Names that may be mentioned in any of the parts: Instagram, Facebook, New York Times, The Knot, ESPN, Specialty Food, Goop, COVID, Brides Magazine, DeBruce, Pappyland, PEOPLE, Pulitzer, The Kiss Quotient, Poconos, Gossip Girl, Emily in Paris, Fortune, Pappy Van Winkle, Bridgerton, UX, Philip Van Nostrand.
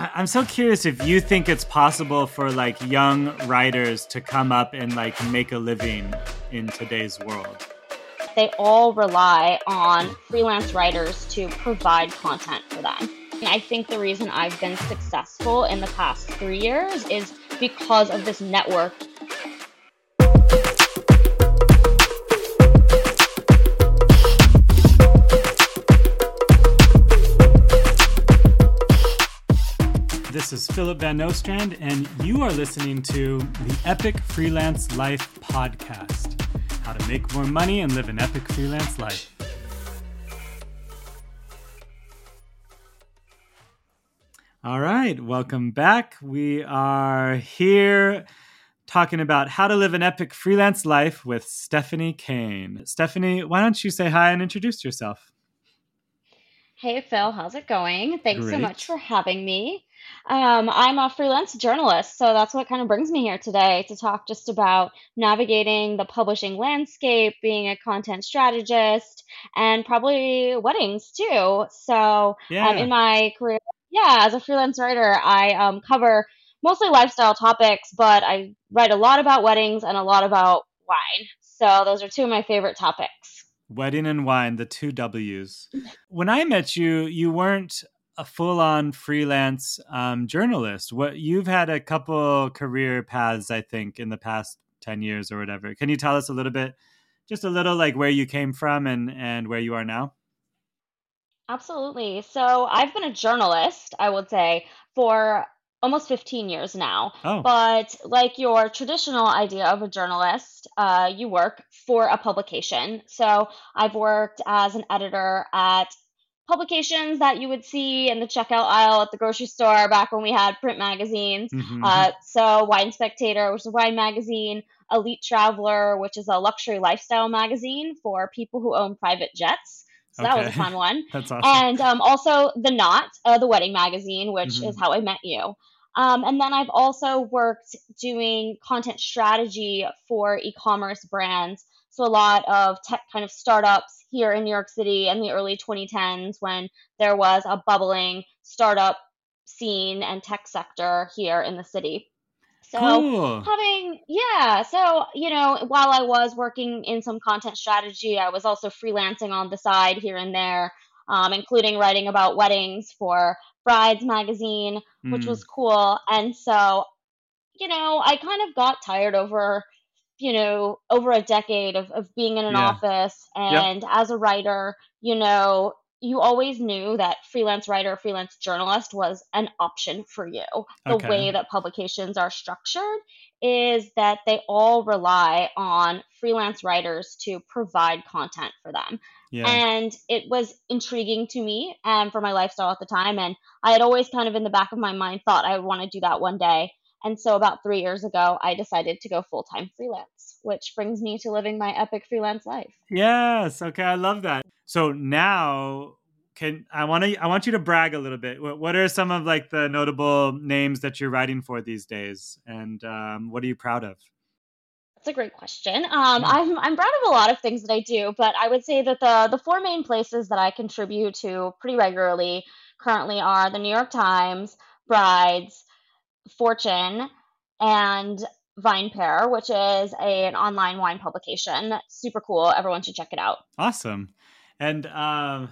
I'm so curious if you think it's possible for like young writers to come up and like make a living in today's world. They all rely on freelance writers to provide content for them. And I think the reason I've been successful in the past 3 years is because of this network. This is Philip Van Nostrand, and you are listening to the Epic Freelance Life Podcast. How to make more money and live an epic freelance life. All right, welcome back. We are here talking about how to live an epic freelance life with Stephanie Cain. Stephanie, why don't you say hi and introduce yourself? Hey, Phil, how's it going? Thanks so much for having me. I'm a freelance journalist, so that's what kind of brings me here today to talk just about navigating the publishing landscape, being a content strategist, and probably weddings too. So in my career, as a freelance writer, I cover mostly lifestyle topics, but I write a lot about weddings and a lot about wine. So those are two of my favorite topics. Wedding and wine, the two W's. When I met you, you weren't a full-on freelance journalist. You've had a couple career paths, I think, in the past 10 years or whatever. Can you tell us a little bit, just a little like where you came from and where you are now? Absolutely. So I've been a journalist, I would say, for almost 15 years now. Oh. But like your traditional idea of a journalist, you work for a publication. So I've worked as an editor at publications that you would see in the checkout aisle at the grocery store back when we had print magazines. Mm-hmm. So Wine Spectator, which is a wine magazine, Elite Traveler, which is a luxury lifestyle magazine for people who own private jets. So that was a fun one. That's awesome. And also The Knot, the wedding magazine, which is how I met you. And then I've also worked doing content strategy for e-commerce brands. So a lot of tech kind of startups here in New York City in the early 2010s when there was a bubbling startup scene and tech sector here in the city. So while I was working in some content strategy, I was also freelancing on the side here and there, including writing about weddings for Brides Magazine, which was cool. And so, I kind of got tired over a decade of being in an office. And as a writer, you always knew that freelance writer, freelance journalist was an option for you. The way that publications are structured is that they all rely on freelance writers to provide content for them. Yeah. And it was intriguing to me and for my lifestyle at the time. And I had always kind of in the back of my mind thought I would want to do that one day. And so about 3 years ago, I decided to go full-time freelance, which brings me to living my epic freelance life. Yes. Okay. I love that. So now I want you to brag a little bit. What are some of like the notable names that you're writing for these days? And what are you proud of? That's a great question. I'm proud of a lot of things that I do, but I would say that the four main places that I contribute to pretty regularly currently are the New York Times, Brides, Fortune, and Vine Pair, which is an online wine publication. Super cool. Everyone should check it out. Awesome. And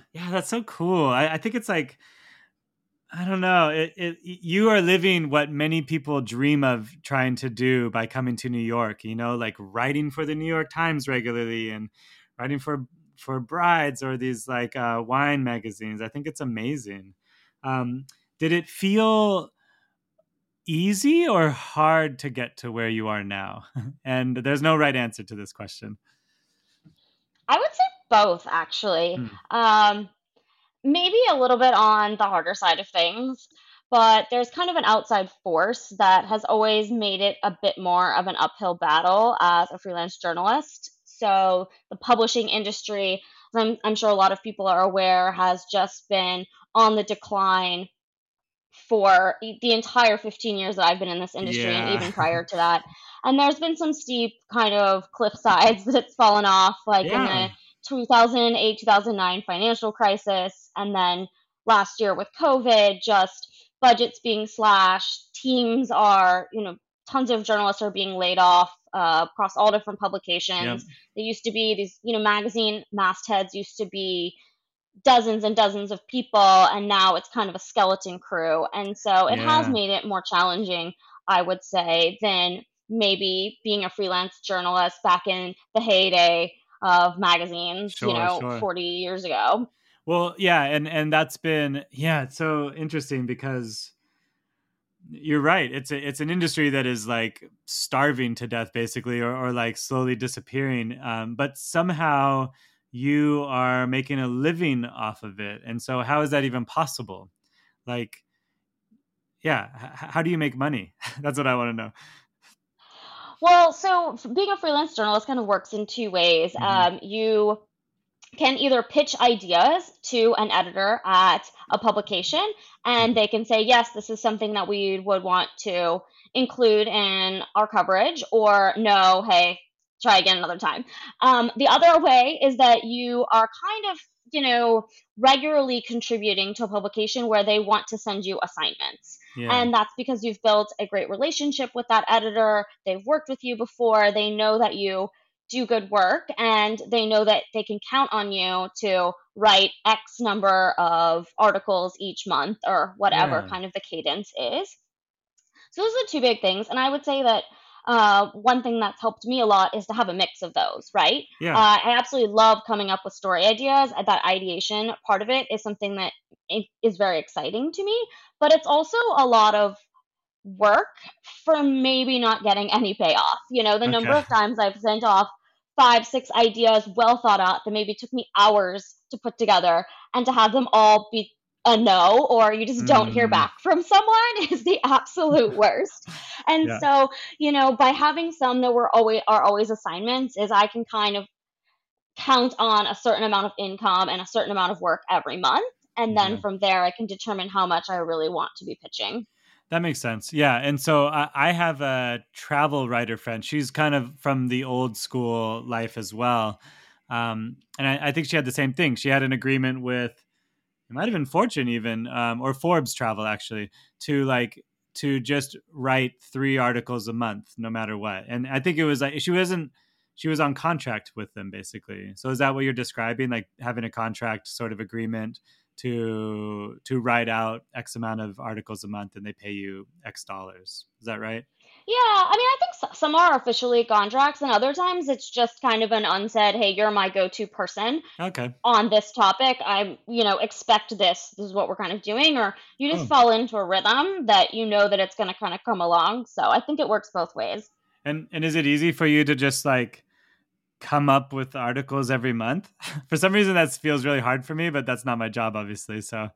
that's so cool. I think it's like, I don't know, you are living what many people dream of trying to do by coming to New York, like writing for the New York Times regularly and writing for Brides or these like wine magazines. I think it's amazing. Did it feel easy or hard to get to where you are now? And there's no right answer to this question. I would say both, actually. Maybe a little bit on the harder side of things, but there's kind of an outside force that has always made it a bit more of an uphill battle as a freelance journalist. So the publishing industry, as I'm sure a lot of people are aware, has just been on the decline for the entire 15 years that I've been in this industry and even prior to that. And there's been some steep kind of cliff sides that it's fallen off, like in the 2008, 2009 financial crisis. And then last year with COVID, just budgets being slashed, teams are, you know, tons of journalists are being laid off across all different publications. Yep. There used to be these, you know, magazine mastheads used to be dozens and dozens of people, and now it's kind of a skeleton crew. And so it has made it more challenging, I would say, than maybe being a freelance journalist back in the heyday of magazines, 40 years ago. Well, yeah. And that's been, it's so interesting because you're right. It's an industry that is like starving to death, basically, or like slowly disappearing. But somehow you are making a living off of it. And so how is that even possible? Like, how do you make money? That's what I want to know. Well, so being a freelance journalist kind of works in two ways. Mm-hmm. You can either pitch ideas to an editor at a publication, and they can say, yes, this is something that we would want to include in our coverage, or no, hey, try again another time. The other way is that you are kind of, regularly contributing to a publication where they want to send you assignments. Yeah. And that's because you've built a great relationship with that editor. They've worked with you before. They know that you do good work, and they know that they can count on you to write X number of articles each month or whatever kind of the cadence is. So those are the two big things. And I would say that one thing that's helped me a lot is to have a mix of those, right? Yeah. I absolutely love coming up with story ideas. That ideation part of it is something that is very exciting to me, but it's also a lot of work for maybe not getting any payoff. The number of times I've sent off 5-6 ideas well thought out that maybe took me hours to put together, and to have them all be a no, or you just don't hear back from someone, is the absolute worst. And so, by having some that are always assignments, is I can kind of count on a certain amount of income and a certain amount of work every month. And then from there, I can determine how much I really want to be pitching. That makes sense. Yeah. And so I have a travel writer friend. She's kind of from the old school life as well. And I think she had the same thing. She had an agreement with, it might have been Fortune even, or Forbes Travel, actually, to just write 3 articles a month, no matter what. And I think it was like, she was on contract with them, basically. So is that what you're describing? Like having a contract sort of agreement to write out X amount of articles a month, and they pay you X dollars. Is that right? Yeah. I mean, I think some are officially contracts, and other times it's just kind of an unsaid, hey, you're my go-to person on this topic. I, expect this. This is what we're kind of doing. Or you just fall into a rhythm that that it's going to kind of come along. So I think it works both ways. And is it easy for you to just like come up with articles every month? For some reason, that feels really hard for me, but that's not my job, obviously. So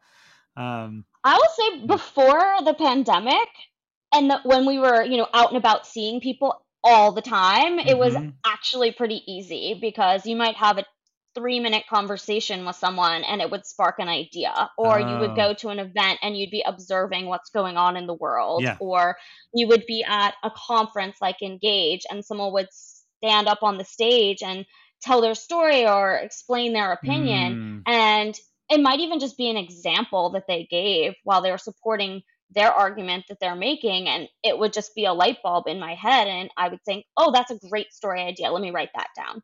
I will say before the pandemic, and when we were, out and about seeing people all the time, it was actually pretty easy, because you might have a 3-minute conversation with someone and it would spark an idea, or you would go to an event and you'd be observing what's going on in the world, or you would be at a conference like Engage and someone would stand up on the stage and tell their story or explain their opinion. And it might even just be an example that they gave while they were supporting their argument that they're making, and it would just be a light bulb in my head, and I would think, oh, that's a great story idea, let me write that down.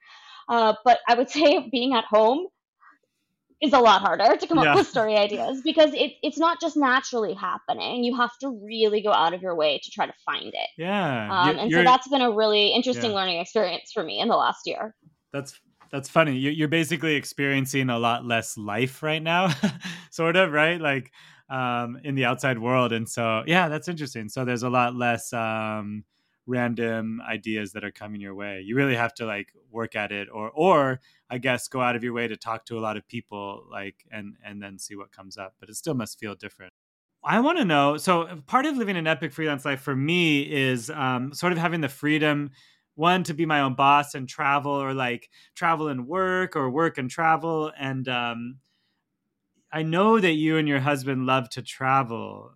But I would say being at home is a lot harder to come up with story ideas, because it's not just naturally happening. You have to really go out of your way to try to find it. And so that's been a really interesting learning experience for me in the last year. That's funny. You're basically experiencing a lot less life right now, sort of, right? Like in the outside world. And so, that's interesting. So there's a lot less random ideas that are coming your way. You really have to like work at it, or I guess go out of your way to talk to a lot of people, like, and then see what comes up, but it still must feel different. I want to know. So part of living an epic freelance life for me is sort of having the freedom, one, to be my own boss and travel, or like travel and work, or work and travel. And I know that you and your husband love to travel.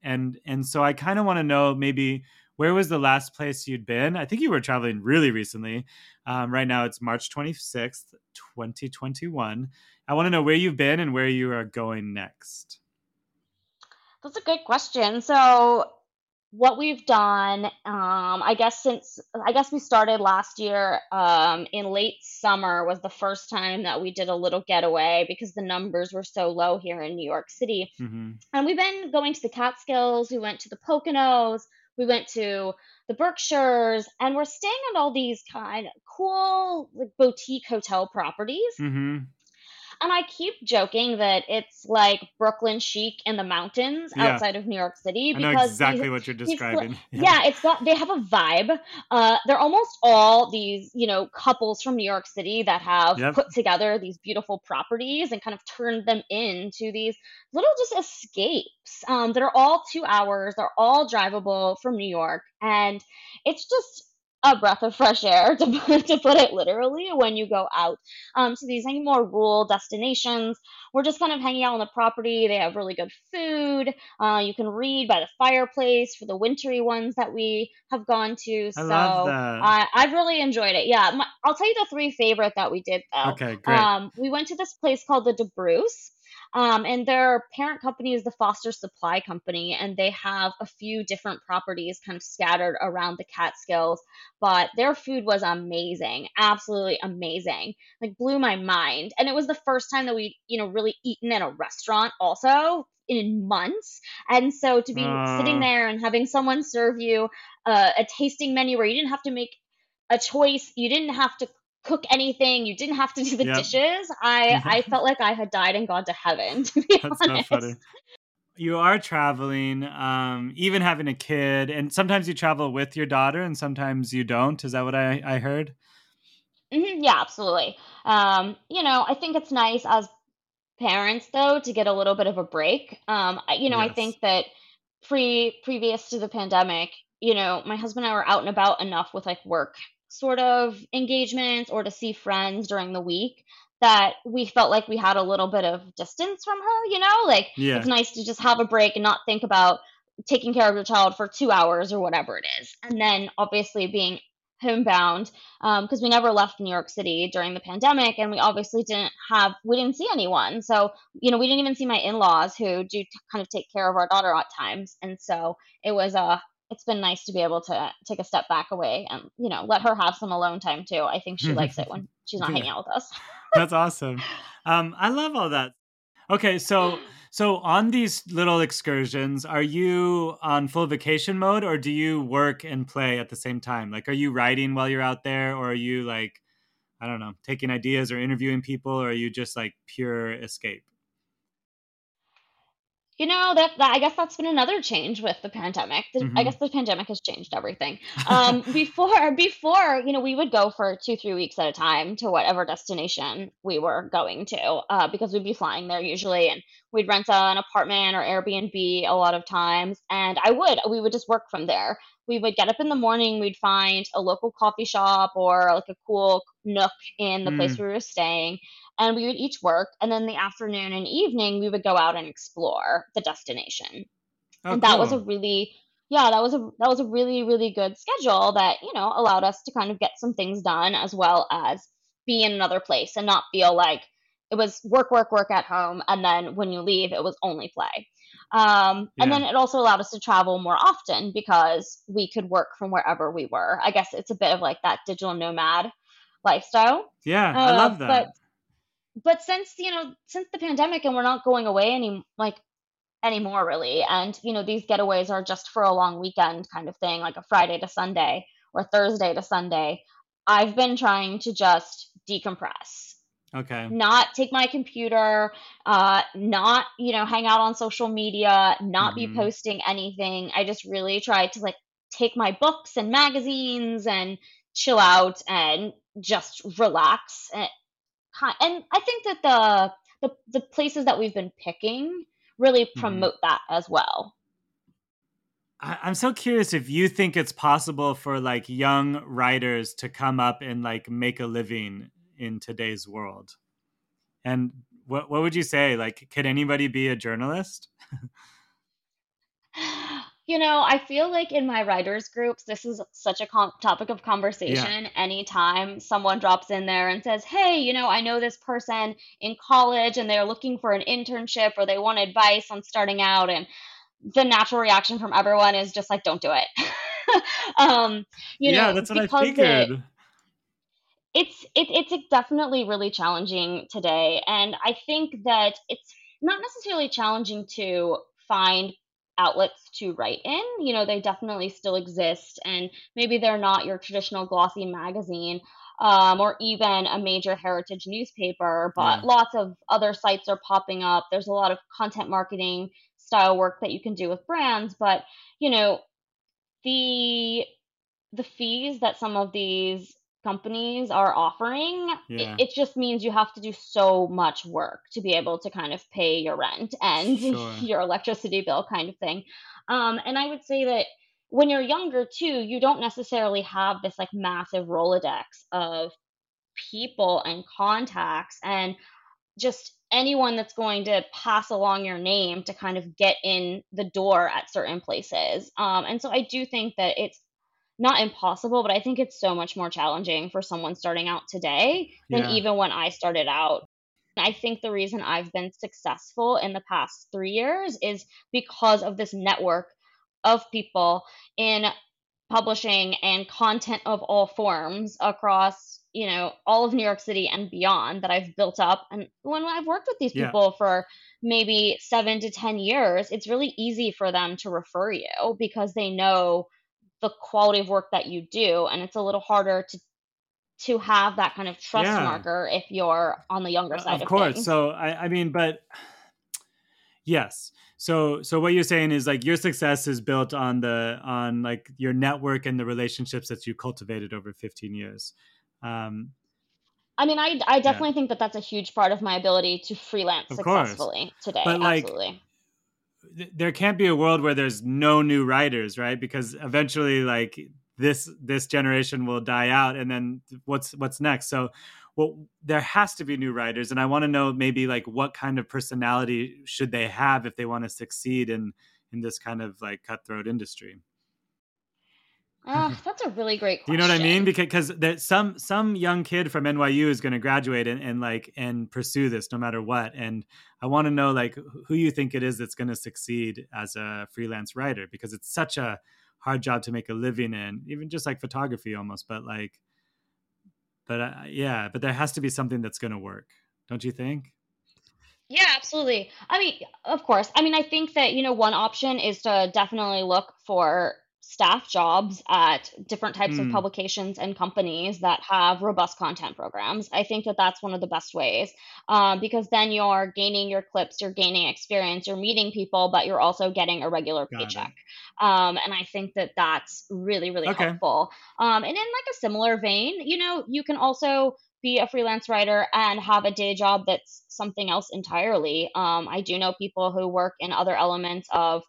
And so I kind of want to know maybe, where was the last place you'd been? I think you were traveling really recently. Right now it's March 26th, 2021. I want to know where you've been and where you are going next. That's a good question. So what we've done, I guess we started last year in late summer was the first time that we did a little getaway because the numbers were so low here in New York City. Mm-hmm. And we've been going to the Catskills. We went to the Poconos. We went to the Berkshires, and we're staying at all these kind of cool like boutique hotel properties. Mm-hmm. And I keep joking that it's like Brooklyn chic in the mountains outside of New York City. Because I know exactly what you're describing. Yeah, it's got, they have a vibe. They're almost all these, you know, couples from New York City that have put together these beautiful properties and kind of turned them into these little just escapes. They're all 2 hours. They're all drivable from New York. And it's just a breath of fresh air, to put it literally, when you go out to these more rural destinations. We're just kind of hanging out on the property. They have really good food. You can read by the fireplace for the wintry ones that we have gone to. I love that. I've really enjoyed it. Yeah. I'll tell you the three favorite that we did, though. Okay, great. We went to this place called the DeBruce. And their parent company is the Foster Supply Company, and they have a few different properties kind of scattered around the Catskills, but their food was amazing, absolutely amazing, like blew my mind. And it was the first time that we, really eaten at a restaurant also in months. And so to be sitting there and having someone serve you a tasting menu where you didn't have to make a choice, you didn't have to cook anything, you didn't have to do the dishes. I felt like I had died and gone to heaven, to be honest. So funny. You are traveling, even having a kid, and sometimes you travel with your daughter and sometimes you don't. Is that what I heard? Mm-hmm. Yeah, absolutely. I think it's nice as parents, though, to get a little bit of a break. I think that previous to the pandemic, my husband and I were out and about enough with like work sort of engagements or to see friends during the week that we felt like we had a little bit of distance from her, It's nice to just have a break and not think about taking care of your child for 2 hours or whatever it is. And then obviously being homebound, because we never left New York City during the pandemic, and we obviously didn't see anyone. So, we didn't even see my in-laws, who do kind of take care of our daughter at times. And so it was it's been nice to be able to take a step back away and, let her have some alone time too. I think she likes it when she's not hanging out with us. That's awesome. I love all that. Okay. So on these little excursions, are you on full vacation mode, or do you work and play at the same time? Like, are you writing while you're out there, or are you like, I don't know, taking ideas or interviewing people, or are you just like pure escape? I guess that's been another change with the pandemic. Mm-hmm. I guess the pandemic has changed everything. Before, we would go for 2-3 weeks at a time to whatever destination we were going to, because we'd be flying there usually, and we'd rent an apartment or Airbnb a lot of times. And we would just work from there. We would get up in the morning, we'd find a local coffee shop or like a cool nook in the place we were staying, and we would each work. And then the afternoon and evening, we would go out and explore the destination. Oh, and that was a really, that was a really, really good schedule that, allowed us to kind of get some things done as well as be in another place and not feel like it was work, work, work at home. And then when you leave, it was only play. And then it also allowed us to travel more often because we could work from wherever we were. I guess it's a bit of like that digital nomad lifestyle. Yeah, I love that. But since the pandemic, and we're not going away anymore really, and these getaways are just for a long weekend kind of thing, like a Friday to Sunday or Thursday to Sunday, I've been trying to just decompress. Okay. Not take my computer, not, hang out on social media, not be posting anything. I just really tried to like take my books and magazines and chill out and just relax. And I think that the places that we've been picking really promote that as well. I'm so curious if you think it's possible for like young writers to come up and like make a living in today's world. And what would you say? Like, could anybody be a journalist? I feel like in my writers groups, this is such a topic of conversation. Yeah. Anytime someone drops in there and says, hey, I know this person in college and they're looking for an internship, or they want advice on starting out. And the natural reaction from everyone is just like, don't do it. That's what I figured. It's definitely really challenging today. And I think that it's not necessarily challenging to find outlets to write in. You know, they definitely still exist, and maybe they're not your traditional glossy magazine, or even a major heritage newspaper, but lots of other sites are popping up. There's a lot of content marketing style work that you can do with brands, but you know, the fees that some of these companies are offering, it just means you have to do so much work to be able to kind of pay your rent and your electricity bill kind of thing. And I would say that when you're younger too, you don't necessarily have this like massive Rolodex of people and contacts and just anyone that's going to pass along your name to kind of get in the door at certain places. And so I do think that it's not impossible, but I think it's so much more challenging for someone starting out today than even when I started out. I think the reason I've been successful in the past 3 years is because of this network of people in publishing and content of all forms across, you know, all of New York City and beyond that I've built up. And when I've worked with these people for maybe 7 to 10 years, it's really easy for them to refer you because they know the quality of work that you do. And it's a little harder to have that kind of trust marker if you're on the younger side of course. Things. So I mean, but yes. So what you're saying is like your success is built on like your network and the relationships that you cultivated over 15 years. I mean, I definitely think that that's a huge part of my ability to freelance successfully today. But absolutely. Like, there can't be a world where there's no new writers, right? Because eventually like this generation will die out, and then what's next? So there has to be new writers. And I want to know maybe like what kind of personality should they have if they want to succeed in this kind of like cutthroat industry? That's a really great question. You know what I mean? Because some young kid from NYU is going to graduate and pursue this no matter what. And I want to know like who you think it is that's going to succeed as a freelance writer, because it's such a hard job to make a living in, even just like photography almost. But there has to be something that's going to work, don't you think? Yeah, absolutely. I mean, of course. I mean, I think that, you know, one option is to definitely look for staff jobs at different types of publications and companies that have robust content programs. I think that that's one of the best ways, because then you're gaining your clips, you're gaining experience, you're meeting people, but you're also getting a regular paycheck. And I think that that's really, really helpful. And in like a similar vein, you know, you can also be a freelance writer and have a day job that's something else entirely. I do know people who work in other elements of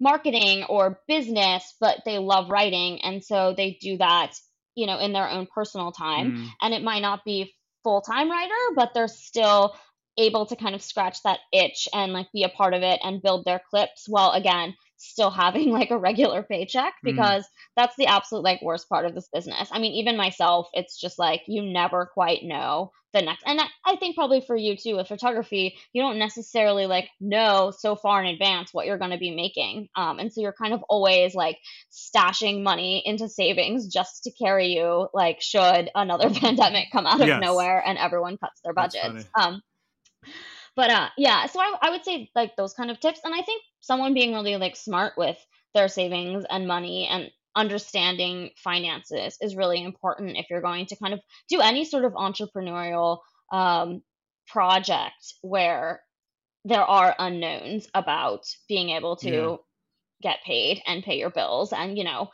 marketing or business, but they love writing. And so they do that, you know, in their own personal time. And it might not be full-time writer, but they're still able to kind of scratch that itch and like be a part of it and build their clips while again, still having like a regular paycheck, because that's the absolute like worst part of this business. I mean, even myself, it's just like, you never quite know the next. And I think probably for you too, with photography, you don't necessarily like know so far in advance what you're going to be making. And so you're kind of always like stashing money into savings just to carry you like, should another pandemic come out of nowhere and everyone cuts their budgets. So I would say like those kind of tips. And I think someone being really like smart with their savings and money and understanding finances is really important if you're going to kind of do any sort of entrepreneurial project where there are unknowns about being able to get paid and pay your bills and, you know,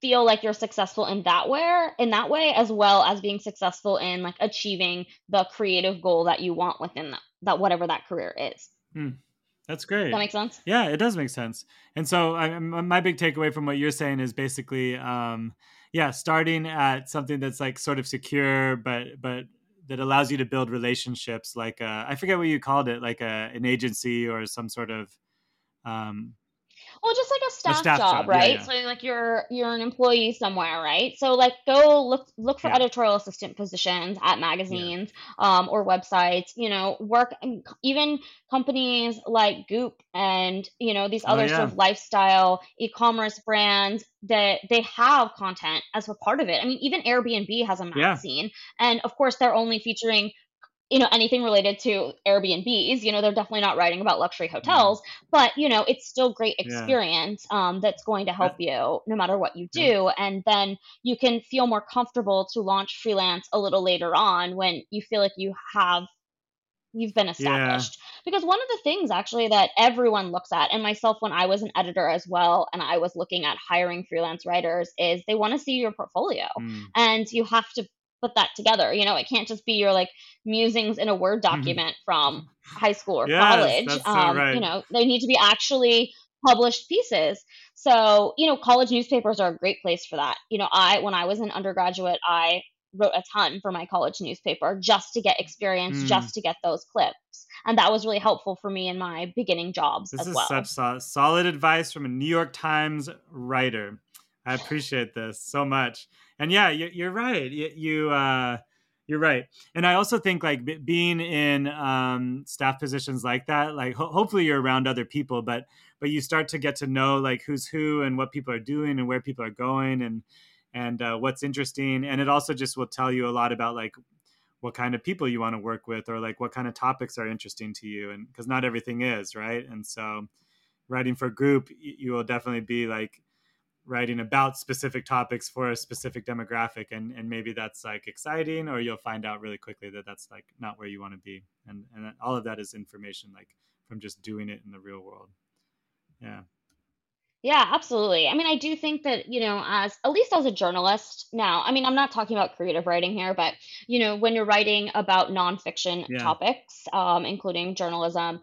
feel like you're successful in that way, as well as being successful in like achieving the creative goal that you want within that whatever that career is. That's great. That makes sense. Yeah, it does make sense. And so my big takeaway from what you're saying is basically, starting at something that's like sort of secure, but that allows you to build relationships. Like I forget what you called it, like an agency or some sort of Well, just like a staff job, right? Yeah, yeah. So like you're an employee somewhere, right? So like go look for editorial assistant positions at magazines or websites, you know, work even companies like Goop and, you know, these other sort of lifestyle e-commerce brands that they have content as a part of it. I mean, even Airbnb has a magazine and of course they're only featuring, you know, anything related to Airbnbs. You know, they're definitely not writing about luxury hotels, but, you know, it's still great experience that's going to help you no matter what you do. And then you can feel more comfortable to launch freelance a little later on when you feel like you've been established. Because one of the things actually that everyone looks at, and myself when I was an editor as well, and I was looking at hiring freelance writers, is they want to see your portfolio and you have to put that together. You know, it can't just be your like musings in a Word document from high school or college. That's so right. You know, they need to be actually published pieces. So, you know, college newspapers are a great place for that. You know, when I was an undergraduate, I wrote a ton for my college newspaper just to get experience, just to get those clips. And that was really helpful for me in my beginning jobs as well. This is such solid advice from a New York Times writer. I appreciate this so much. And yeah, you're right. You're right. And I also think like being in staff positions like that, like hopefully you're around other people, but you start to get to know like who's who and what people are doing and where people are going and what's interesting. And it also just will tell you a lot about like what kind of people you want to work with or like what kind of topics are interesting to you. And because not everything is, right? And so writing for a group, you will definitely be like writing about specific topics for a specific demographic. And maybe that's like exciting, or you'll find out really quickly that that's like not where you want to be. And all of that is information like from just doing it in the real world. Yeah. Yeah, absolutely. I mean, I do think that, you know, at least as a journalist now, I mean, I'm not talking about creative writing here, but, you know, when you're writing about nonfiction topics, including journalism,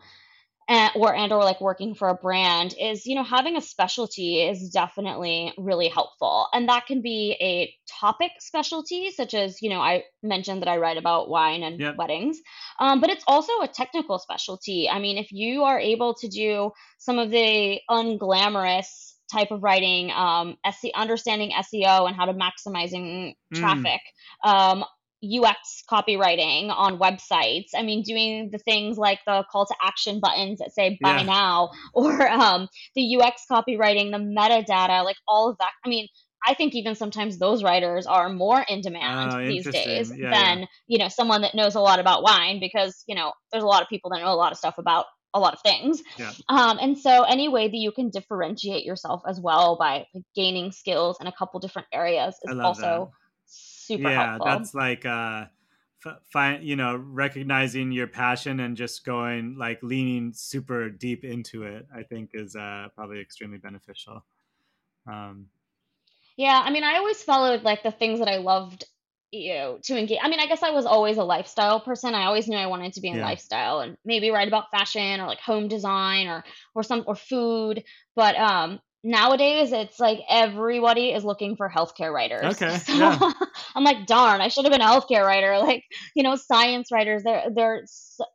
or like working for a brand is, you know, having a specialty is definitely really helpful. And that can be a topic specialty, such as, you know, I mentioned that I write about wine and weddings, but it's also a technical specialty. I mean, if you are able to do some of the unglamorous type of writing, understanding SEO and how to maximizing traffic, UX copywriting on websites. I mean, doing the things like the call to action buttons that say buy now, or the UX copywriting, the metadata, like all of that. I mean, I think even sometimes those writers are more in demand these days than, you know, someone that knows a lot about wine, because, you know, there's a lot of people that know a lot of stuff about a lot of things. And so any way that you can differentiate yourself as well by gaining skills in a couple different areas is also super helpful. That's like you know, recognizing your passion and just going like leaning super deep into it, I think is probably extremely beneficial. I mean, I always followed like the things that I loved, you know, to engage. I mean, I guess I was always a lifestyle person. I always knew I wanted to be in lifestyle and maybe write about fashion or like home design or food, but nowadays, it's like everybody is looking for healthcare writers. Okay. So I'm like, darn, I should have been a healthcare writer. Like, you know, science writers, they're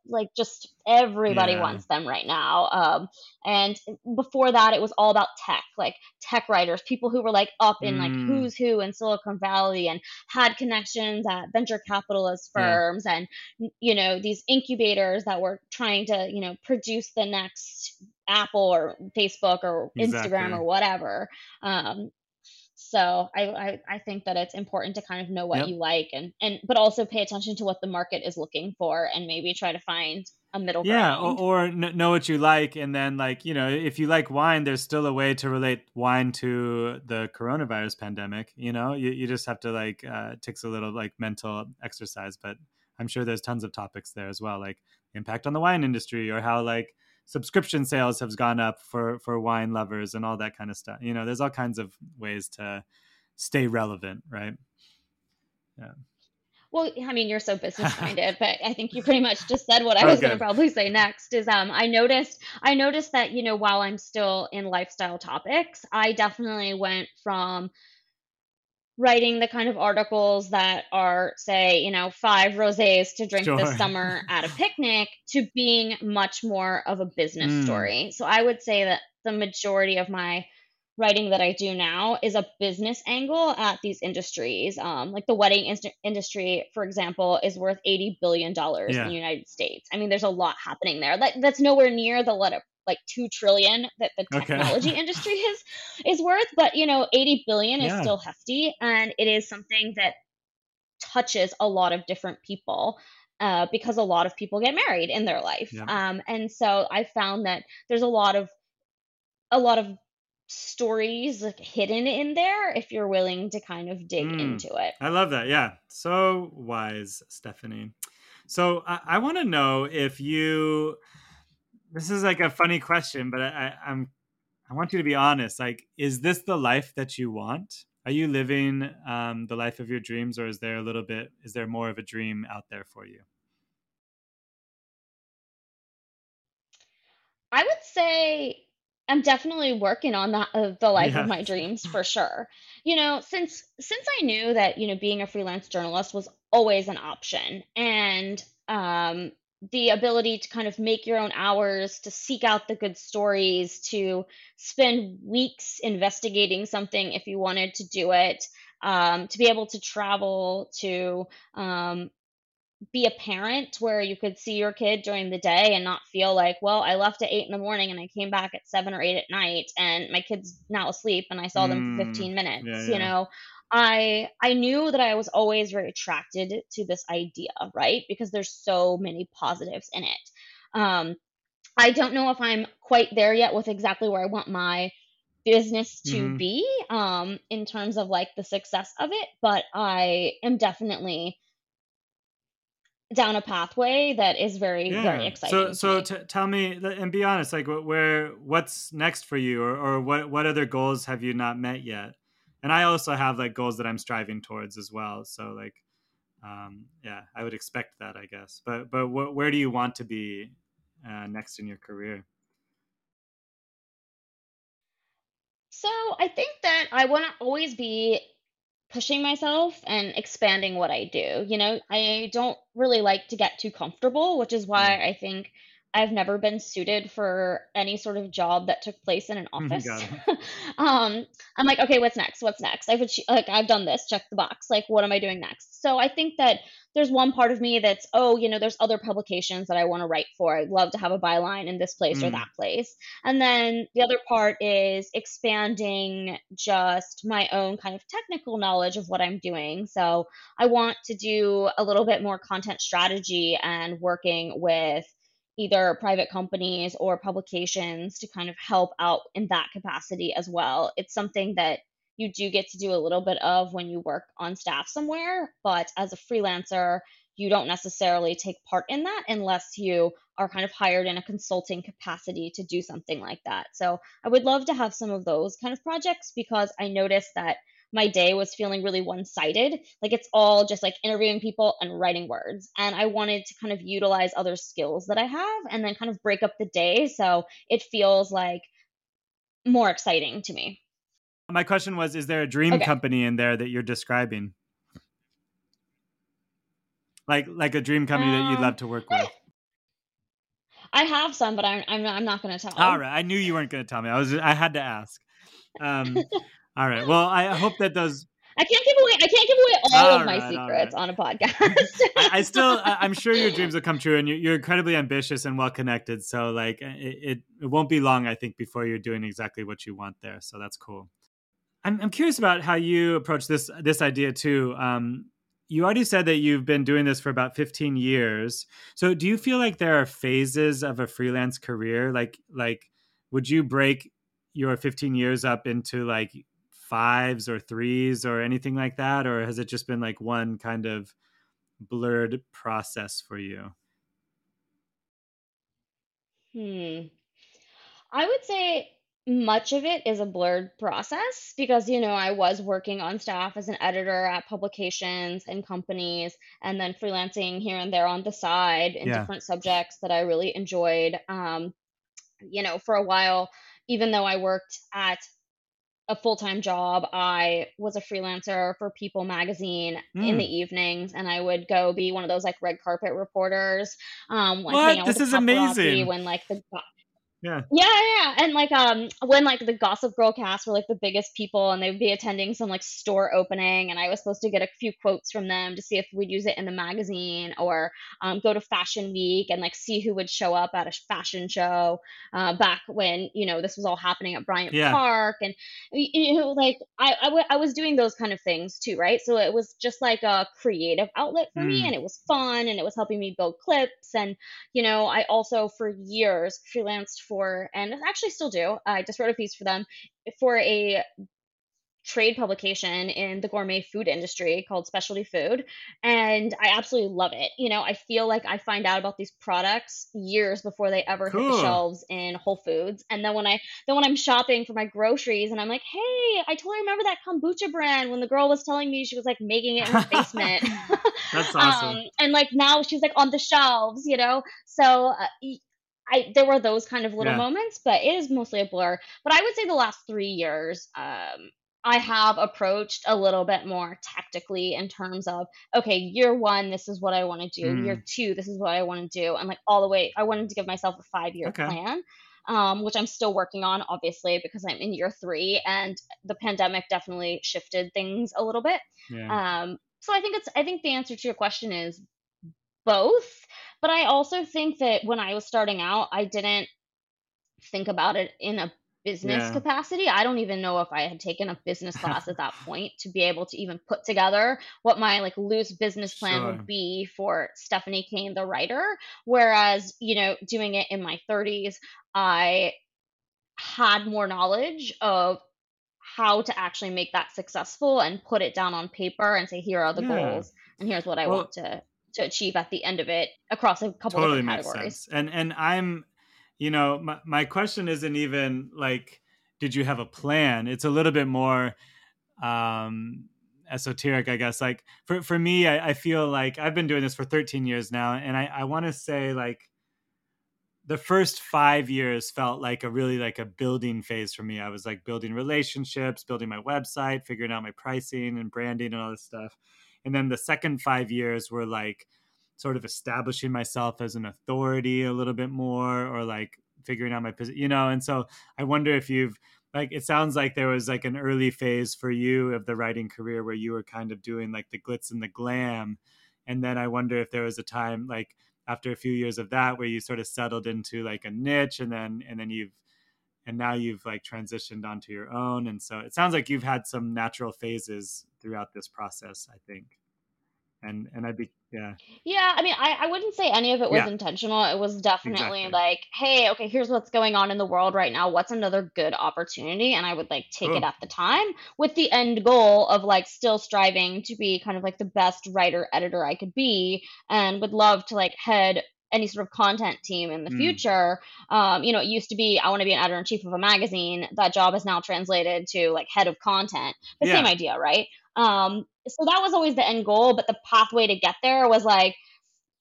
like just everybody wants them right now. And before that, it was all about tech, like tech writers, people who were like up in like who's who in Silicon Valley and had connections at venture capitalist firms and, you know, these incubators that were trying to, you know, produce the next Apple or Facebook or Instagram or whatever. So I think that it's important to kind of know what you like and but also pay attention to what the market is looking for and maybe try to find a middle ground. Or know what you like, and then like, you know, if you like wine, there's still a way to relate wine to the coronavirus pandemic. You know, you just have to like it takes a little like mental exercise, but I'm sure there's tons of topics there as well, like impact on the wine industry or how like subscription sales have gone up for wine lovers and all that kind of stuff. You know, there's all kinds of ways to stay relevant, right? Yeah. Well, I mean, you're so business-minded, but I think you pretty much just said what I was going to probably say next is I noticed that, you know, while I'm still in lifestyle topics, I definitely went from writing the kind of articles that are, say, you know, 5 rosés to drink this summer at a picnic to being much more of a business story. So I would say that the majority of my writing that I do now is a business angle at these industries. Like the wedding industry, for example, is worth $80 billion in the United States. I mean, there's a lot happening there. That's nowhere near the like $2 trillion that the technology industry is worth, but you know, $80 billion is still hefty, and it is something that touches a lot of different people because a lot of people get married in their life, and so I found that there's a lot of stories like hidden in there if you're willing to kind of dig into it. I love that. Yeah, so wise, Stephanie. So I want to know if you. This is like a funny question, but I want you to be honest. Like, is this the life that you want? Are you living the life of your dreams, or is there more of a dream out there for you? I would say I'm definitely working on the life of my dreams for sure. You know, since I knew that, you know, being a freelance journalist was always an option, and the ability to kind of make your own hours, to seek out the good stories, to spend weeks investigating something if you wanted to do it, to be able to travel, to be a parent where you could see your kid during the day and not feel like, well, I left at 8 a.m. and I came back at 7 or 8 at night and my kid's now asleep and I saw them for 15 minutes, you know? I knew that I was always very attracted to this idea, right? Because there's so many positives in it. I don't know if I'm quite there yet with exactly where I want my business to be in terms of like the success of it, but I am definitely down a pathway that is very, very exciting. So tell me, and be honest, like what's next for you, or what other goals have you not met yet? And I also have like goals that I'm striving towards as well. So like, I would expect that, I guess. But where do you want to be next in your career? So I think that I want to always be pushing myself and expanding what I do. You know, I don't really like to get too comfortable, which is why I think I've never been suited for any sort of job that took place in an office. I'm like, okay, what's next? I've done this, check the box. Like, what am I doing next? So I think that there's one part of me that's, there's other publications that I want to write for. I'd love to have a byline in this place or that place. And then the other part is expanding just my own kind of technical knowledge of what I'm doing. So I want to do a little bit more content strategy and working with either private companies or publications to kind of help out in that capacity as well. It's something that you do get to do a little bit of when you work on staff somewhere, but as a freelancer, you don't necessarily take part in that unless you are kind of hired in a consulting capacity to do something like that. So I would love to have some of those kind of projects, because I noticed that my day was feeling really one-sided. Like it's all just like interviewing people and writing words. And I wanted to kind of utilize other skills that I have and then kind of break up the day so it feels like more exciting to me. My question was, is there a dream company in there that you're describing? Like a dream company that you'd love to work with? I have some, but I'm not going to tell. All right. I knew you weren't going to tell me. I had to ask. All right. Well, I hope that does. I can't give away all of my secrets on a podcast. I'm sure your dreams will come true, and you're incredibly ambitious and well connected. So like it won't be long, I think, before you're doing exactly what you want there. So that's cool. I'm curious about how you approach this idea too. You already said that you've been doing this for about 15 years. So do you feel like there are phases of a freelance career? Like would you break your 15 years up into like 5s or 3s or anything like that? Or has it just been like one kind of blurred process for you? I would say much of it is a blurred process because, you know, I was working on staff as an editor at publications and companies and then freelancing here and there on the side in different subjects that I really enjoyed. You know, for a while, even though I worked at a full-time job. I was a freelancer for People Magazine in the evenings, and I would go be one of those like red carpet reporters. What? This is amazing. When like the and like when like the Gossip Girl cast were like the biggest people, and they would be attending some like store opening, and I was supposed to get a few quotes from them to see if we'd use it in the magazine, or go to Fashion Week and like see who would show up at a fashion show back when, you know, this was all happening at Bryant Park, and you know, like I was doing those kind of things too, right? So it was just like a creative outlet for me, and it was fun, and it was helping me build clips. And you know, I also for years freelanced for, and actually still do, I just wrote a piece for them, for a trade publication in the gourmet food industry called Specialty Food. And I absolutely love it. You know, I feel like I find out about these products years before they ever hit the shelves in Whole Foods. And then when I'm shopping for my groceries and I'm like, hey, I totally remember that kombucha brand when the girl was telling me she was like making it in her basement. That's awesome. And like now she's like on the shelves, you know? So there were those kind of little moments, but it is mostly a blur. But I would say the last 3 years, I have approached a little bit more tactically in terms of, okay, year one, this is what I want to do. Year two, this is what I want to do. And like all the way, I wanted to give myself a 5-year plan, which I'm still working on, obviously, because I'm in year three and the pandemic definitely shifted things a little bit. Yeah. So I think the answer to your question is both. But I also think that when I was starting out, I didn't think about it in a business capacity. I don't even know if I had taken a business class at that point to be able to even put together what my like loose business plan would be for Stephanie Cain, the writer. Whereas, you know, doing it in my 30s, I had more knowledge of how to actually make that successful and put it down on paper and say, here are the goals and here's what I want to achieve at the end of it across a couple of different categories. Totally makes sense. And I'm, you know, my question isn't even like, did you have a plan? It's a little bit more esoteric, I guess. Like for me, I feel like I've been doing this for 13 years now. And I want to say like the first 5 years felt like a building phase for me. I was like building relationships, building my website, figuring out my pricing and branding and all this stuff. And then the second 5 years were like sort of establishing myself as an authority a little bit more, or like figuring out my position, you know? And so I wonder if you've like, it sounds like there was like an early phase for you of the writing career where you were kind of doing like the glitz and the glam. And then I wonder if there was a time like after a few years of that, where you sort of settled into like a niche and now you've like transitioned onto your own. And so it sounds like you've had some natural phases throughout this process, I think. And I'd be, I mean, I wouldn't say any of it was intentional. It was definitely like, hey, okay, here's what's going on in the world right now. What's another good opportunity? And I would like take it at the time with the end goal of like still striving to be kind of like the best writer editor I could be, and would love to like head any sort of content team in the future. You know, it used to be, I want to be an editor in chief of a magazine. That job has now translated to like head of content, the same idea. Right. So that was always the end goal, but the pathway to get there was like,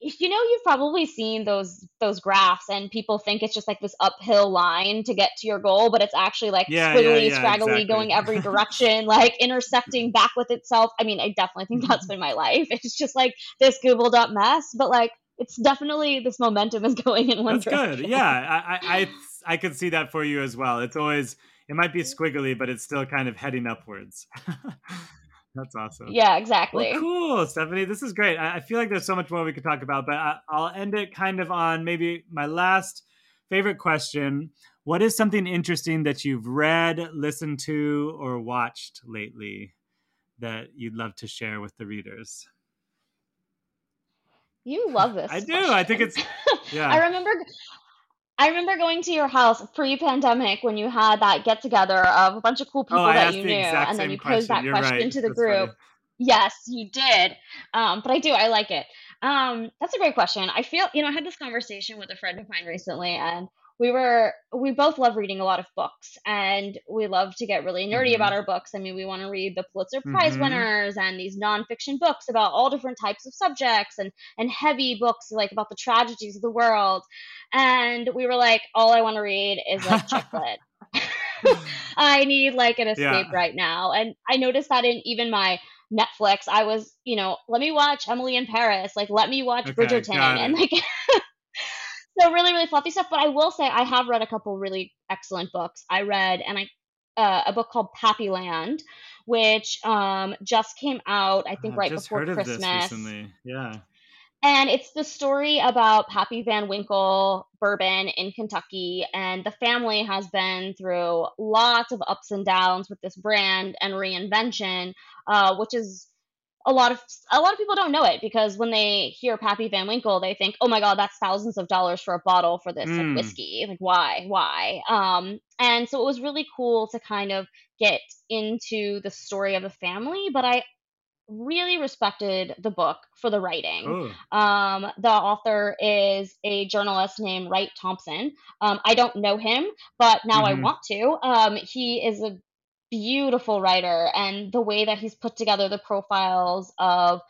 you know, you've probably seen those graphs and people think it's just like this uphill line to get to your goal, but it's actually like scraggly, exactly, going every direction, like intersecting back with itself. I mean, I definitely think that's been my life. It's just like this Googled up mess, but like, it's definitely this momentum is going in one direction. That's good. Yeah. I could see that for you as well. It's always, it might be squiggly, but it's still kind of heading upwards. That's awesome. Yeah, exactly. Well, cool, Stephanie. This is great. I feel like there's so much more we could talk about, but I'll end it kind of on maybe my last favorite question. What is something interesting that you've read, listened to, or watched lately that you'd love to share with the readers? You love this. I do. Question. I think it's, yeah. I remember going to your house pre-pandemic when you had that get-together of a bunch of cool people that you knew, and then you posed that question to the group. Funny. Yes, you did. But I do. I like it. That's a great question. I feel, you know, I had this conversation with a friend of mine recently, and we both love reading a lot of books, and we love to get really nerdy about our books. I mean, we want to read the Pulitzer Prize winners and these nonfiction books about all different types of subjects, and heavy books like about the tragedies of the world. And we were like, all I want to read is like chick lit. I need like an escape right now. And I noticed that in even my Netflix, I was, you know, let me watch Emily in Paris, like let me watch Bridgerton, and like so really, really fluffy stuff. But I will say I have read a couple really excellent books. I read a book called Pappyland, which just came out, I think, right before Christmas. This recently. Yeah. And it's the story about Pappy Van Winkle bourbon in Kentucky. And the family has been through lots of ups and downs with this brand and reinvention, which is a lot of people don't know it, because when they hear Pappy Van Winkle, they think, oh my God, that's thousands of dollars for a bottle for this like, whiskey. Like, why? And so it was really cool to kind of get into the story of a family, but I really respected the book for the writing. The author is a journalist named Wright Thompson. I don't know him, but now I want to. He is a beautiful writer, and the way that he's put together the profiles of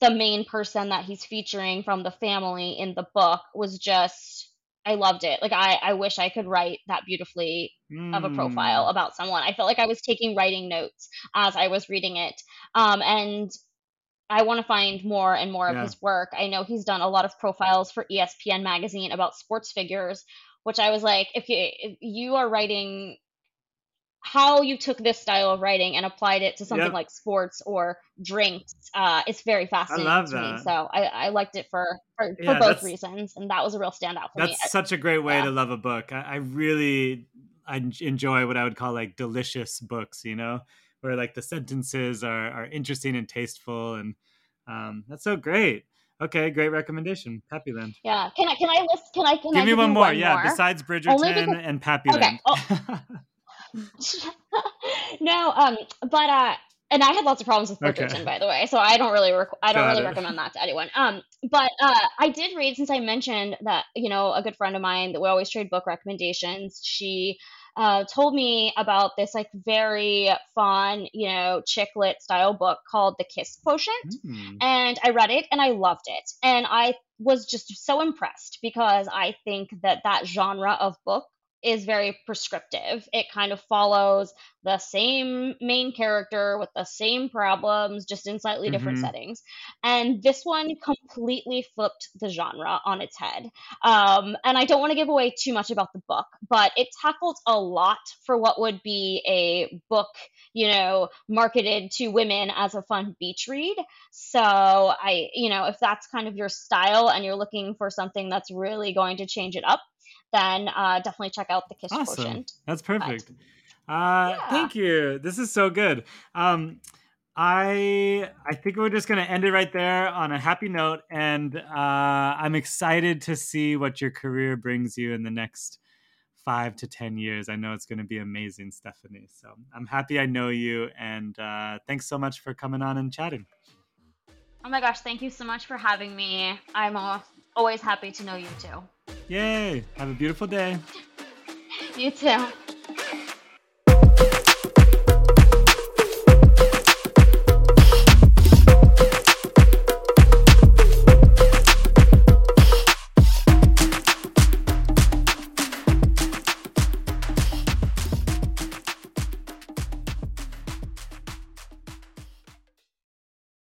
the main person that he's featuring from the family in the book was just, I loved it. Like, I wish I could write that beautifully of a profile about someone. I felt like I was taking writing notes as I was reading it. And I want to find more and more of his work. I know he's done a lot of profiles for ESPN magazine about sports figures, which I was like, if you are writing, how you took this style of writing and applied it to something like sports or drinks, it's very fascinating. I love that. To me. So I liked it for both reasons, and that was a real standout for me. That's such a great way to love a book. I really enjoy what I would call like delicious books, you know, where like the sentences are interesting and tasteful, and that's so great. Okay, great recommendation, Pappyland. Yeah, can I list? Give me one more? Yeah, besides Bridgerton and Pappyland. Okay. Oh. No, but and I had lots of problems with Bridgerton, by the way, so I don't really recommend that to anyone. But I did read, since I mentioned that, you know, a good friend of mine that we always trade book recommendations, she told me about this like very fun, you know, chick lit style book called The Kiss Quotient, and I read it and I loved it, and I was just so impressed, because I think that genre of book is very prescriptive. It kind of follows the same main character with the same problems, just in slightly different settings. And this one completely flipped the genre on its head. And I don't want to give away too much about the book, but it tackled a lot for what would be a book, you know, marketed to women as a fun beach read. So I, you know, if that's kind of your style and you're looking for something that's really going to change it up, then definitely check out The Kiss Quotient. That's perfect. Thank you. This is so good. I think we're just going to end it right there on a happy note. And I'm excited to see what your career brings you in the next 5 to 10 years. I know it's going to be amazing, Stephanie. So I'm happy I know you. And thanks so much for coming on and chatting. Oh my gosh. Thank you so much for having me. I'm always happy to know you too. Yay! Have a beautiful day. You too.